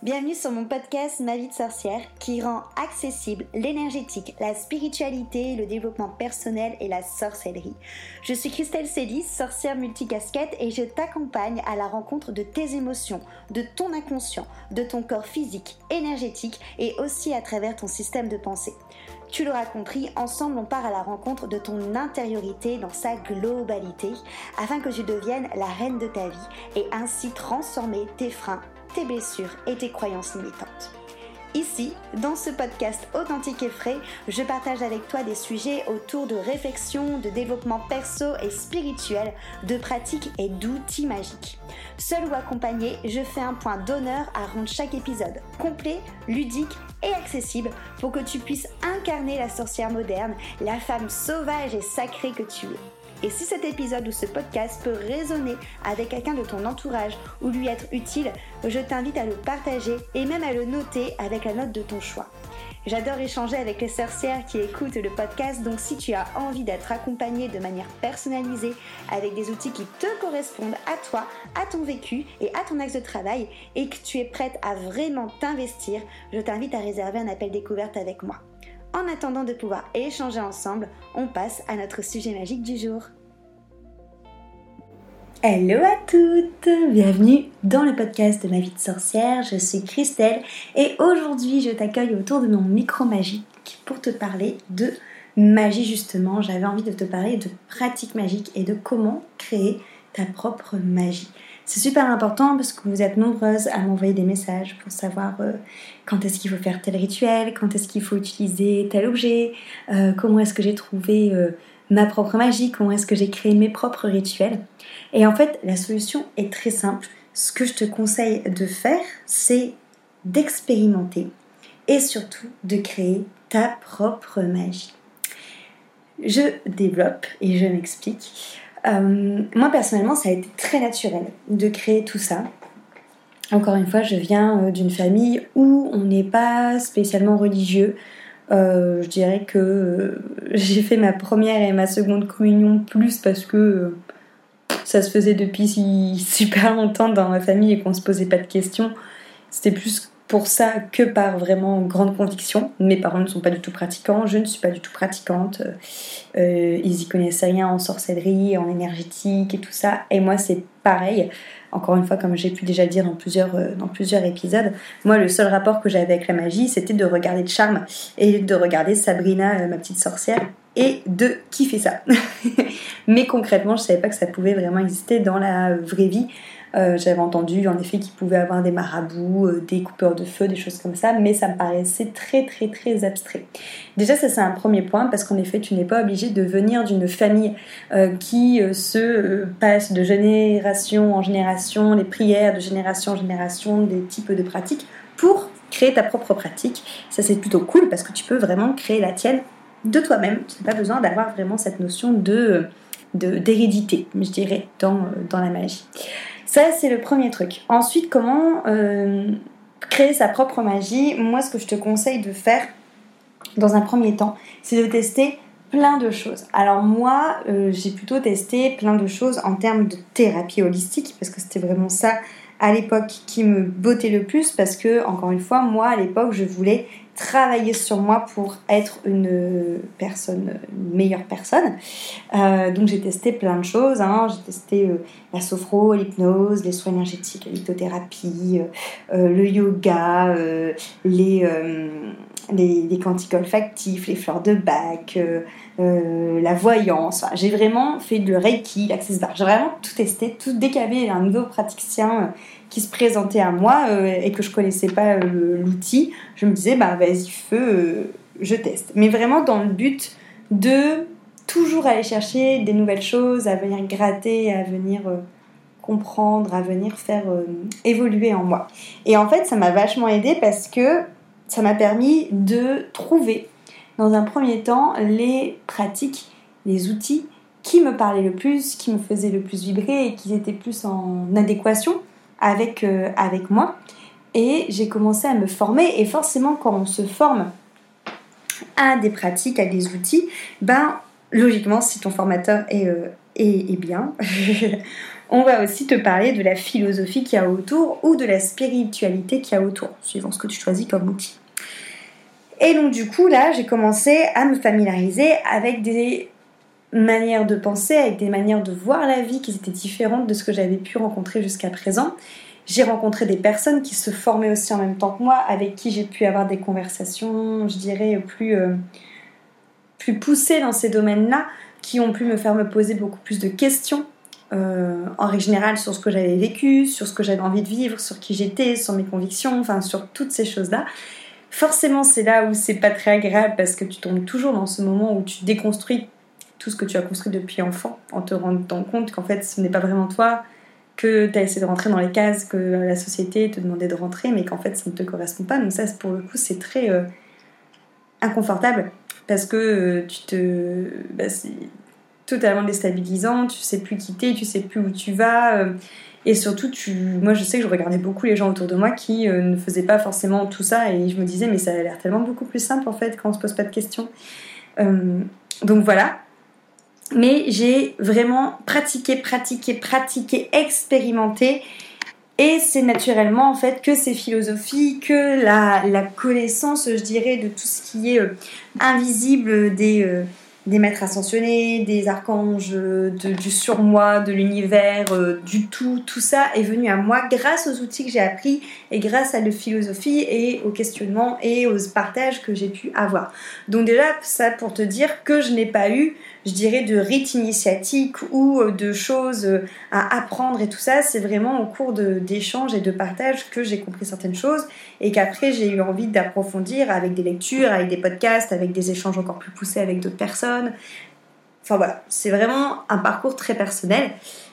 Bienvenue sur mon podcast Ma vie de sorcière qui rend accessible l'énergétique, la spiritualité, le développement personnel et la sorcellerie. Je suis Christelle Célis, sorcière multicasquette et je t'accompagne à la rencontre de tes émotions, de ton inconscient, de ton corps physique, énergétique et aussi à travers ton système de pensée. Tu l'auras compris, ensemble on part à la rencontre de ton intériorité dans sa globalité afin que tu deviennes la reine de ta vie et ainsi transformer tes freins, tes blessures et tes croyances limitantes. Ici, dans ce podcast authentique et frais, je partage avec toi des sujets autour de réflexion, de développement perso et spirituel, de pratiques et d'outils magiques. Seul ou accompagné, je fais un point d'honneur à rendre chaque épisode complet, ludique et accessible pour que tu puisses incarner la sorcière moderne, la femme sauvage et sacrée que tu es. Et si cet épisode ou ce podcast peut résonner avec quelqu'un de ton entourage ou lui être utile, je t'invite à le partager et même à le noter avec la note de ton choix. J'adore échanger avec les sorcières qui écoutent le podcast, donc si tu as envie d'être accompagnée de manière personnalisée avec des outils qui te correspondent à toi, à ton vécu et à ton axe de travail et que tu es prête à vraiment t'investir, je t'invite à réserver un appel découverte avec moi. En attendant de pouvoir échanger ensemble, on passe à notre sujet magique du jour. Hello à toutes, bienvenue dans le podcast de ma vie de sorcière, je suis Christelle et aujourd'hui je t'accueille autour de mon micro magique pour te parler de magie justement. J'avais envie de te parler de pratiques magiques et de comment créer ta propre magie. C'est super important parce que vous êtes nombreuses à m'envoyer des messages pour savoir quand est-ce qu'il faut faire tel rituel, quand est-ce qu'il faut utiliser tel objet, comment est-ce que j'ai trouvé ma propre magie, comment est-ce que j'ai créé mes propres rituels. Et en fait, la solution est très simple. Ce que je te conseille de faire, c'est d'expérimenter et surtout de créer ta propre magie. Je développe et je m'explique. Moi personnellement ça a été très naturel de créer tout ça. Encore une fois je viens d'une famille où on n'est pas spécialement religieux. Je dirais que j'ai fait ma première et ma seconde communion plus parce que ça se faisait depuis super longtemps dans ma famille et qu'on se posait pas de questions. C'était plus pour ça que par vraiment grande conviction. Mes parents ne sont pas du tout pratiquants, je ne suis pas du tout pratiquante. Ils y connaissaient rien en sorcellerie, en énergétique et tout ça. Et moi, c'est pareil. Encore une fois, comme j'ai pu déjà le dire dans plusieurs épisodes, moi, le seul rapport que j'avais avec la magie, c'était de regarder Charmed et de regarder Sabrina, ma petite sorcière, et de kiffer ça. Mais concrètement, je ne savais pas que ça pouvait vraiment exister dans la vraie vie. J'avais entendu en effet qu'il pouvait avoir des marabouts, des coupeurs de feu, des choses comme ça, mais ça me paraissait très très très abstrait. Déjà ça c'est un premier point parce qu'en effet tu n'es pas obligé de venir d'une famille qui se passe de génération en génération, les prières de génération en génération, des types de pratiques pour créer ta propre pratique. Ça c'est plutôt cool parce que tu peux vraiment créer la tienne de toi-même, tu n'as pas besoin d'avoir vraiment cette notion d'hérédité, je dirais, dans la magie. Ça, c'est le premier truc. Ensuite, comment créer sa propre magie ? Moi, ce que je te conseille de faire, dans un premier temps, c'est de tester plein de choses. Alors moi, j'ai plutôt testé plein de choses en termes de thérapie holistique, parce que c'était vraiment ça, à l'époque, qui me bottait le plus, parce que, encore une fois, moi, à l'époque, je voulais travailler sur moi pour être une meilleure personne. Donc j'ai testé plein de choses, hein. J'ai testé la sophro, l'hypnose, les soins énergétiques, la lithothérapie, le yoga, les cantiques olfactifs, les fleurs de Bach, la voyance. Enfin, j'ai vraiment fait le Reiki, l'access bar. J'ai vraiment tout testé, tout décavé un nouveau praticien qui se présentait à moi et que je connaissais pas l'outil, je me disais bah vas-y feu, je teste. Mais vraiment dans le but de toujours aller chercher des nouvelles choses, à venir gratter, à venir comprendre, à venir faire évoluer en moi. Et en fait ça m'a vachement aidée parce que ça m'a permis de trouver dans un premier temps les pratiques, les outils qui me parlaient le plus, qui me faisaient le plus vibrer et qui étaient plus en adéquation avec moi, et j'ai commencé à me former. Et forcément quand on se forme à des pratiques, à des outils, ben logiquement si ton formateur est, et bien, on va aussi te parler de la philosophie qu'il y a autour ou de la spiritualité qu'il y a autour, suivant ce que tu choisis comme outil. Et donc du coup, là, j'ai commencé à me familiariser avec des manières de penser, avec des manières de voir la vie qui étaient différentes de ce que j'avais pu rencontrer jusqu'à présent. J'ai rencontré des personnes qui se formaient aussi en même temps que moi, avec qui j'ai pu avoir des conversations, je dirais, plus poussées dans ces domaines-là, qui ont pu me faire me poser beaucoup plus de questions, en règle générale, sur ce que j'avais vécu, sur ce que j'avais envie de vivre, sur qui j'étais, sur mes convictions, enfin sur toutes ces choses-là. Forcément, c'est là où c'est pas très agréable parce que tu tombes toujours dans ce moment où tu déconstruis tout ce que tu as construit depuis enfant en te rendant compte qu'en fait, ce n'est pas vraiment toi, que tu as essayé de rentrer dans les cases que la société te demandait de rentrer, mais qu'en fait, ça ne te correspond pas. Donc ça, pour le coup, c'est très inconfortable parce que c'est totalement déstabilisant, tu sais plus qui t'es, tu sais plus où tu vas... Et surtout, moi je sais que je regardais beaucoup les gens autour de moi qui ne faisaient pas forcément tout ça et je me disais mais ça a l'air tellement beaucoup plus simple en fait quand on se pose pas de questions. Donc voilà. Mais j'ai vraiment pratiqué, expérimenté et c'est naturellement en fait que ces philosophies, que la connaissance je dirais de tout ce qui est invisible des maîtres ascensionnés, des archanges, du surmoi, de l'univers, du tout, tout ça est venu à moi grâce aux outils que j'ai appris et grâce à la philosophie et aux questionnements et aux partages que j'ai pu avoir. Donc déjà, ça pour te dire que je n'ai pas eu, je dirais, de rites initiatiques ou de choses à apprendre et tout ça, c'est vraiment au cours d'échanges et de partages que j'ai compris certaines choses et qu'après j'ai eu envie d'approfondir avec des lectures, avec des podcasts, avec des échanges encore plus poussés avec d'autres personnes. Enfin voilà, c'est vraiment un parcours très personnel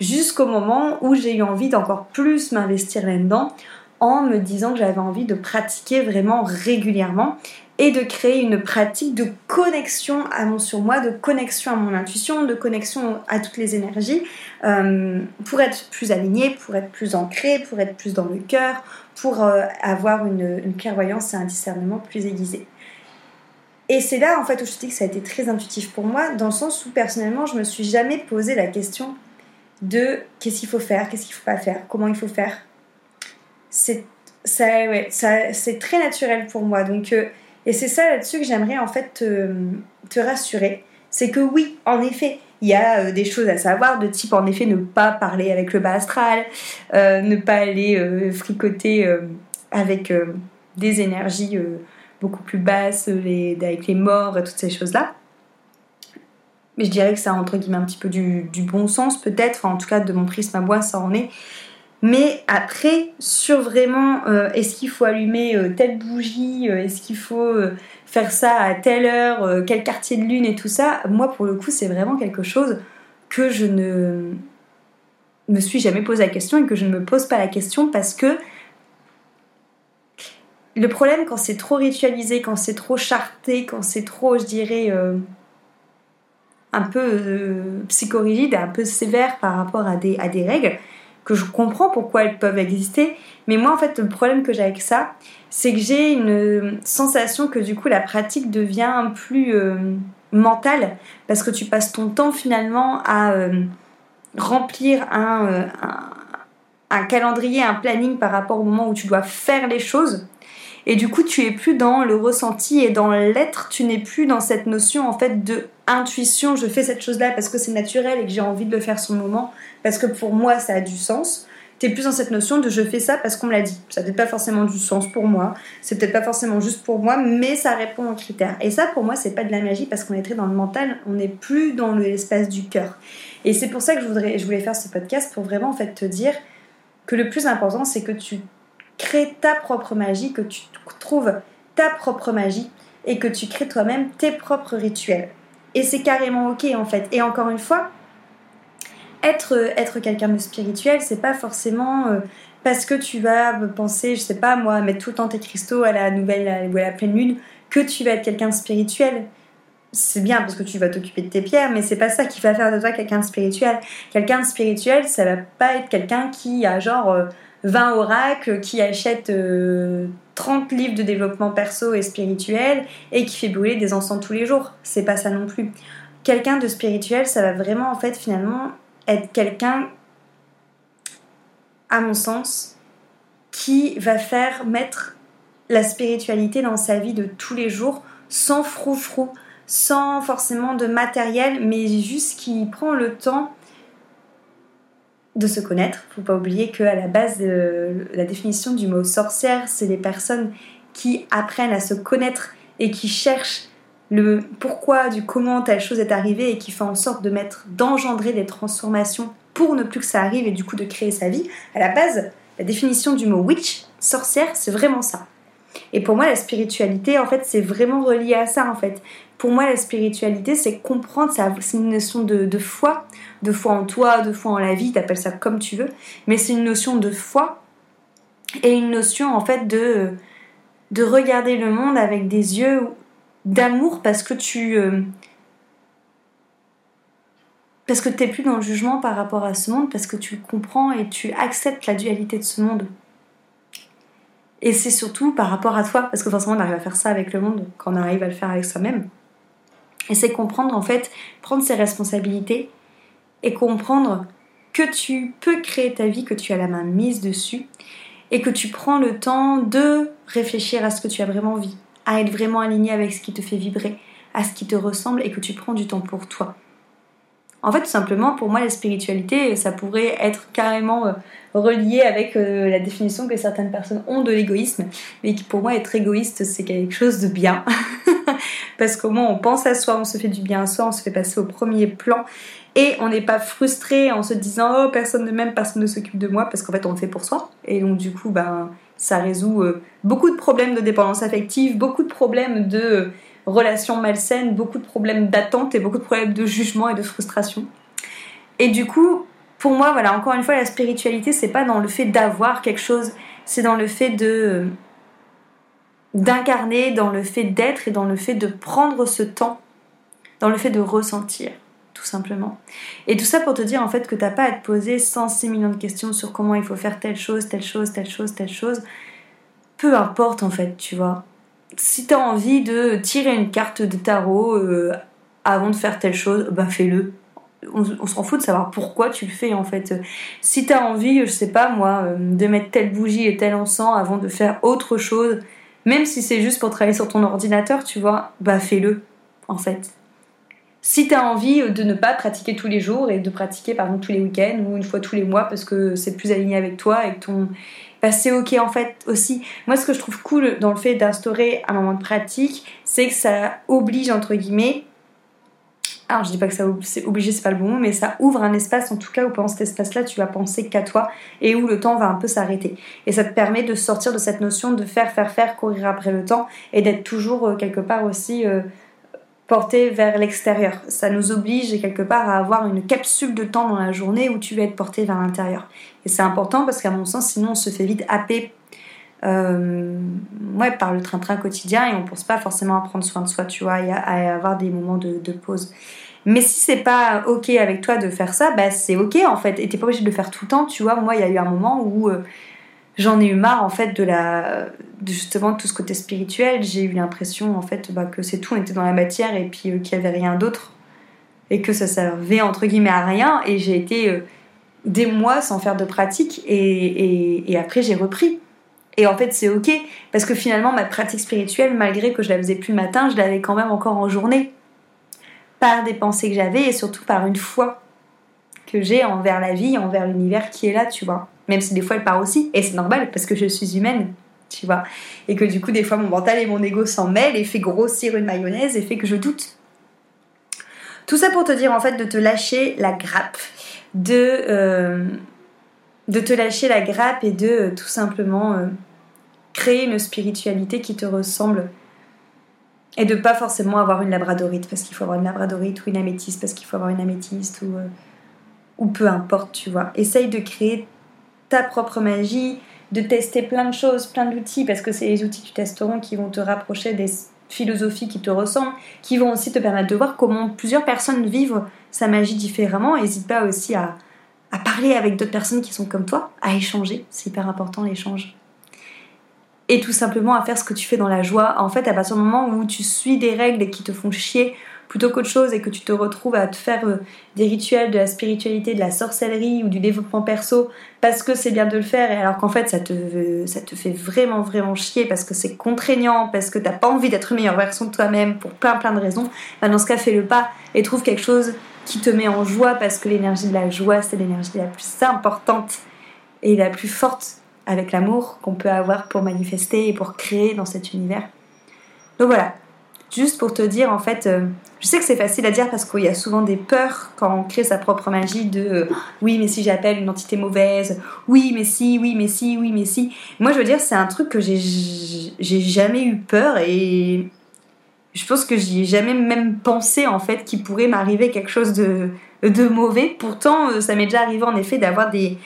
jusqu'au moment où j'ai eu envie d'encore plus m'investir là-dedans en me disant que j'avais envie de pratiquer vraiment régulièrement et de créer une pratique de connexion à mon surmoi, de connexion à mon intuition, de connexion à toutes les énergies pour être plus alignée, pour être plus ancrée, pour être plus dans le cœur, pour avoir une clairvoyance et un discernement plus aiguisé. Et c'est là en fait où je te dis que ça a été très intuitif pour moi, dans le sens où personnellement je me suis jamais posé la question de qu'est-ce qu'il faut faire, qu'est-ce qu'il faut pas faire, comment il faut faire. C'est très naturel pour moi. Donc, et c'est ça là-dessus que j'aimerais en fait te rassurer. C'est que oui, en effet, il y a des choses à savoir, de type en effet ne pas parler avec le bas astral, ne pas aller fricoter avec des énergies... beaucoup plus basse, avec les morts et toutes ces choses-là. Mais je dirais que ça a entre guillemets un petit peu du bon sens peut-être, enfin, en tout cas de mon prisme à moi ça en est. Mais après, sur vraiment est-ce qu'il faut allumer telle bougie, est-ce qu'il faut faire ça à telle heure, quel quartier de lune et tout ça, moi pour le coup c'est vraiment quelque chose que je ne me suis jamais posé la question et que je ne me pose pas la question parce que le problème, quand c'est trop ritualisé, quand c'est trop charté, quand c'est trop, je dirais, un peu psychorigide, un peu sévère par rapport à des règles, que je comprends pourquoi elles peuvent exister, mais moi, en fait, le problème que j'ai avec ça, c'est que j'ai une sensation que, du coup, la pratique devient plus mentale, parce que tu passes ton temps, finalement, à remplir un calendrier, un planning par rapport au moment où tu dois faire les choses. Et du coup, tu n'es plus dans le ressenti et dans l'être, tu n'es plus dans cette notion en fait de intuition, je fais cette chose-là parce que c'est naturel et que j'ai envie de le faire sur le moment, parce que pour moi ça a du sens. Tu es plus dans cette notion de je fais ça parce qu'on me l'a dit. Ça n'a peut-être pas forcément du sens pour moi, c'est peut-être pas forcément juste pour moi, mais ça répond aux critères. Et ça pour moi, c'est pas de la magie parce qu'on est très dans le mental, on n'est plus dans l'espace du cœur. Et c'est pour ça que je voulais faire ce podcast pour vraiment en fait te dire que le plus important c'est que tu crée ta propre magie, que tu trouves ta propre magie et que tu crées toi-même tes propres rituels. Et c'est carrément ok en fait. Et encore une fois, être quelqu'un de spirituel, c'est pas forcément parce que tu vas penser, je sais pas moi, mettre tout le temps tes cristaux à la nouvelle ou à la pleine lune, que tu vas être quelqu'un de spirituel. C'est bien parce que tu vas t'occuper de tes pierres, mais c'est pas ça qui va faire de toi quelqu'un de spirituel. Quelqu'un de spirituel, ça va pas être quelqu'un qui a genre... 20 oracles, qui achète 30 livres de développement perso et spirituel et qui fait brûler des encens tous les jours. C'est pas ça non plus. quelqu'un de spirituel, ça va vraiment en fait finalement être quelqu'un, à mon sens, qui va faire mettre la spiritualité dans sa vie de tous les jours, sans froufrou, sans forcément de matériel, mais juste qui prend le temps de se connaître. Faut pas oublier qu'à la base, la définition du mot sorcière, c'est les personnes qui apprennent à se connaître et qui cherchent le pourquoi du comment telle chose est arrivée et qui fait en sorte de d'engendrer des transformations pour ne plus que ça arrive et du coup de créer sa vie. À la base, la définition du mot witch, sorcière, c'est vraiment ça. Et pour moi, la spiritualité, en fait, c'est vraiment relié à ça, en fait. Pour moi, la spiritualité, c'est comprendre, c'est une notion de foi en toi, de foi en la vie, t'appelles ça comme tu veux, mais c'est une notion de foi et une notion, en fait, de regarder le monde avec des yeux d'amour parce que tu t'es plus dans le jugement par rapport à ce monde, parce que tu comprends et tu acceptes la dualité de ce monde. Et c'est surtout par rapport à toi, parce que forcément on arrive à faire ça avec le monde quand on arrive à le faire avec soi-même. Et c'est comprendre, en fait, prendre ses responsabilités et comprendre que tu peux créer ta vie, que tu as la main mise dessus et que tu prends le temps de réfléchir à ce que tu as vraiment envie, à être vraiment aligné avec ce qui te fait vibrer, à ce qui te ressemble et que tu prends du temps pour toi. En fait, tout simplement, pour moi, la spiritualité, ça pourrait être carrément relié avec la définition que certaines personnes ont de l'égoïsme, mais qui pour moi, être égoïste, c'est quelque chose de bien. Parce qu'au moins, on pense à soi, on se fait du bien à soi, on se fait passer au premier plan, et on n'est pas frustré en se disant « Oh, personne ne m'aime, personne ne s'occupe de moi », parce qu'en fait, on le fait pour soi. Et donc, du coup, ça résout beaucoup de problèmes de dépendance affective, beaucoup de problèmes de relations malsaines, beaucoup de problèmes d'attente et beaucoup de problèmes de jugement et de frustration. Et du coup, pour moi, voilà, encore une fois, la spiritualité, c'est pas dans le fait d'avoir quelque chose, c'est dans le fait d'incarner, dans le fait d'être et dans le fait de prendre ce temps, dans le fait de ressentir, tout simplement. Et tout ça pour te dire, en fait, que t'as pas à te poser 106 millions de questions sur comment il faut faire telle chose, telle chose, telle chose, telle chose. Peu importe, en fait, tu vois. Si t'as envie de tirer une carte de tarot avant de faire telle chose, bah fais-le. On s'en fout de savoir pourquoi tu le fais, en fait. Si t'as envie, je sais pas moi, de mettre telle bougie et tel encens avant de faire autre chose, même si c'est juste pour travailler sur ton ordinateur, tu vois, bah fais-le, en fait. Si t'as envie de ne pas pratiquer tous les jours et de pratiquer par exemple tous les week-ends ou une fois tous les mois parce que c'est plus aligné avec toi et que bah c'est ok, en fait, aussi. Moi, ce que je trouve cool dans le fait d'instaurer un moment de pratique, c'est que ça oblige, entre guillemets, alors je dis pas que ça c'est obligé, c'est pas le bon mot, mais ça ouvre un espace, en tout cas, où pendant cet espace-là, tu vas penser qu'à toi et où le temps va un peu s'arrêter. Et ça te permet de sortir de cette notion de faire, courir après le temps et d'être toujours, quelque part aussi, porté vers l'extérieur. Ça nous oblige quelque part à avoir une capsule de temps dans la journée où tu vas être porté vers l'intérieur. Et c'est important parce qu'à mon sens, sinon on se fait vite happer par le train-train quotidien et on ne pense pas forcément à prendre soin de soi, tu vois, et à avoir des moments de pause. Mais si c'est pas ok avec toi de faire ça, bah c'est ok en fait. Et t'es pas obligé de le faire tout le temps, tu vois. Moi, il y a eu un moment où j'en ai eu marre en fait de tout ce côté spirituel. J'ai eu l'impression en fait que c'est tout, on était dans la matière et puis qu'il n'y avait rien d'autre et que ça servait entre guillemets à rien. Et j'ai été des mois sans faire de pratique et après j'ai repris. Et en fait c'est ok parce que finalement ma pratique spirituelle, malgré que je la faisais plus le matin, je l'avais quand même encore en journée par des pensées que j'avais et surtout par une foi que j'ai envers la vie, envers l'univers qui est là, tu vois. Même si des fois elle part aussi, et c'est normal parce que je suis humaine, tu vois, et que du coup des fois mon mental et mon ego s'en mêlent et fait grossir une mayonnaise et fait que je doute. Tout ça pour te dire en fait de te lâcher la grappe, de te lâcher la grappe et de tout simplement créer une spiritualité qui te ressemble et de pas forcément avoir une labradorite parce qu'il faut avoir une labradorite ou une améthyste parce qu'il faut avoir une améthyste ou peu importe, tu vois. Essaye de créer ta propre magie, de tester plein de choses, plein d'outils, parce que c'est les outils que tu testeront qui vont te rapprocher des philosophies qui te ressemblent, qui vont aussi te permettre de voir comment plusieurs personnes vivent sa magie différemment. N'hésite pas aussi à parler avec d'autres personnes qui sont comme toi, à échanger, c'est hyper important l'échange. Et tout simplement à faire ce que tu fais dans la joie. En fait, à partir du moment où tu suis des règles qui te font chier, plutôt qu'autre chose et que tu te retrouves à te faire des rituels de la spiritualité, de la sorcellerie ou du développement perso parce que c'est bien de le faire, et alors qu'en fait ça te fait vraiment vraiment chier parce que c'est contraignant, parce que t'as pas envie d'être une meilleure version de toi-même pour plein de raisons, bah dans ce cas fais le pas et trouve quelque chose qui te met en joie, parce que l'énergie de la joie c'est l'énergie la plus importante et la plus forte avec l'amour qu'on peut avoir pour manifester et pour créer dans cet univers. Donc voilà, juste pour te dire en fait, je sais que c'est facile à dire parce qu'il y a souvent des peurs quand on crée sa propre magie de oui mais si j'appelle une entité mauvaise, oui mais si. Moi je veux dire c'est un truc que j'ai jamais eu peur, et je pense que j'y ai jamais même pensé en fait qu'il pourrait m'arriver quelque chose de mauvais. Pourtant ça m'est déjà arrivé en effet d'avoir des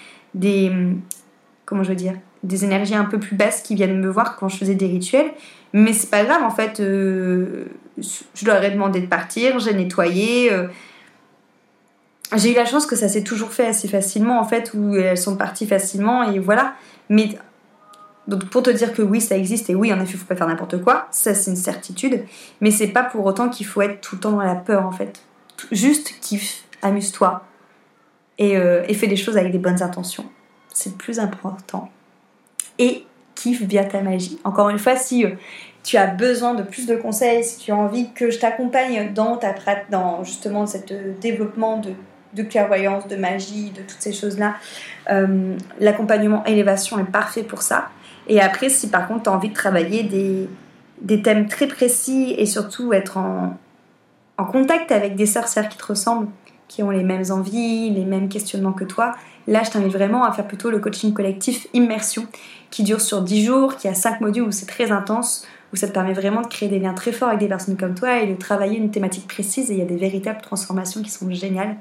énergies un peu plus basses qui viennent me voir quand je faisais des rituels, mais c'est pas grave en fait, je leur ai demandé de partir, j'ai nettoyé, j'ai eu la chance que ça s'est toujours fait assez facilement en fait, où elles sont parties facilement et voilà. Mais donc pour te dire que oui ça existe, et oui en effet faut pas faire n'importe quoi, ça c'est une certitude, mais c'est pas pour autant qu'il faut être tout le temps dans la peur en fait. Juste kiffe, amuse-toi et fais des choses avec des bonnes intentions, c'est le plus important. Et kiffe bien ta magie. Encore une fois, si tu as besoin de plus de conseils, si tu as envie que je t'accompagne dans justement cet développement de clairvoyance, de magie, de toutes ces choses-là, l'accompagnement élévation est parfait pour ça. Et après, si par contre tu as envie de travailler des thèmes très précis et surtout être en contact avec des sorcières qui te ressemblent, qui ont les mêmes envies, les mêmes questionnements que toi, là je t'invite vraiment à faire plutôt le coaching collectif immersion qui dure sur 10 jours, qui a 5 modules où c'est très intense, où ça te permet vraiment de créer des liens très forts avec des personnes comme toi et de travailler une thématique précise, et il y a des véritables transformations qui sont géniales.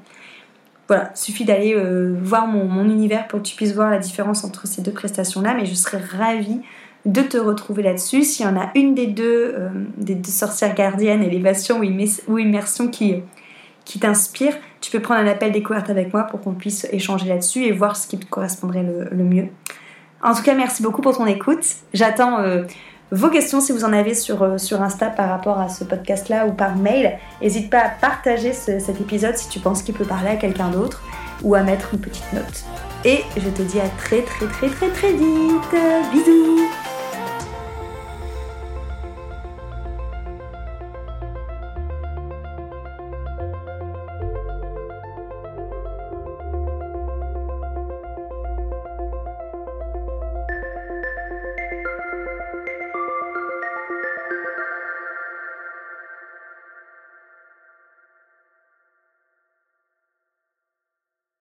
Voilà, suffit d'aller voir mon univers pour que tu puisses voir la différence entre ces deux prestations-là, mais je serais ravie de te retrouver là-dessus. S'il y en a une des deux sorcières gardiennes, élévation ou immersion qui t'inspire, tu peux prendre un appel découverte avec moi pour qu'on puisse échanger là-dessus et voir ce qui te correspondrait le mieux. En tout cas, merci beaucoup pour ton écoute. J'attends vos questions si vous en avez sur Insta par rapport à ce podcast-là ou par mail. N'hésite pas à partager cet épisode si tu penses qu'il peut parler à quelqu'un d'autre, ou à mettre une petite note. Et je te dis à très très très très très vite. Bisous.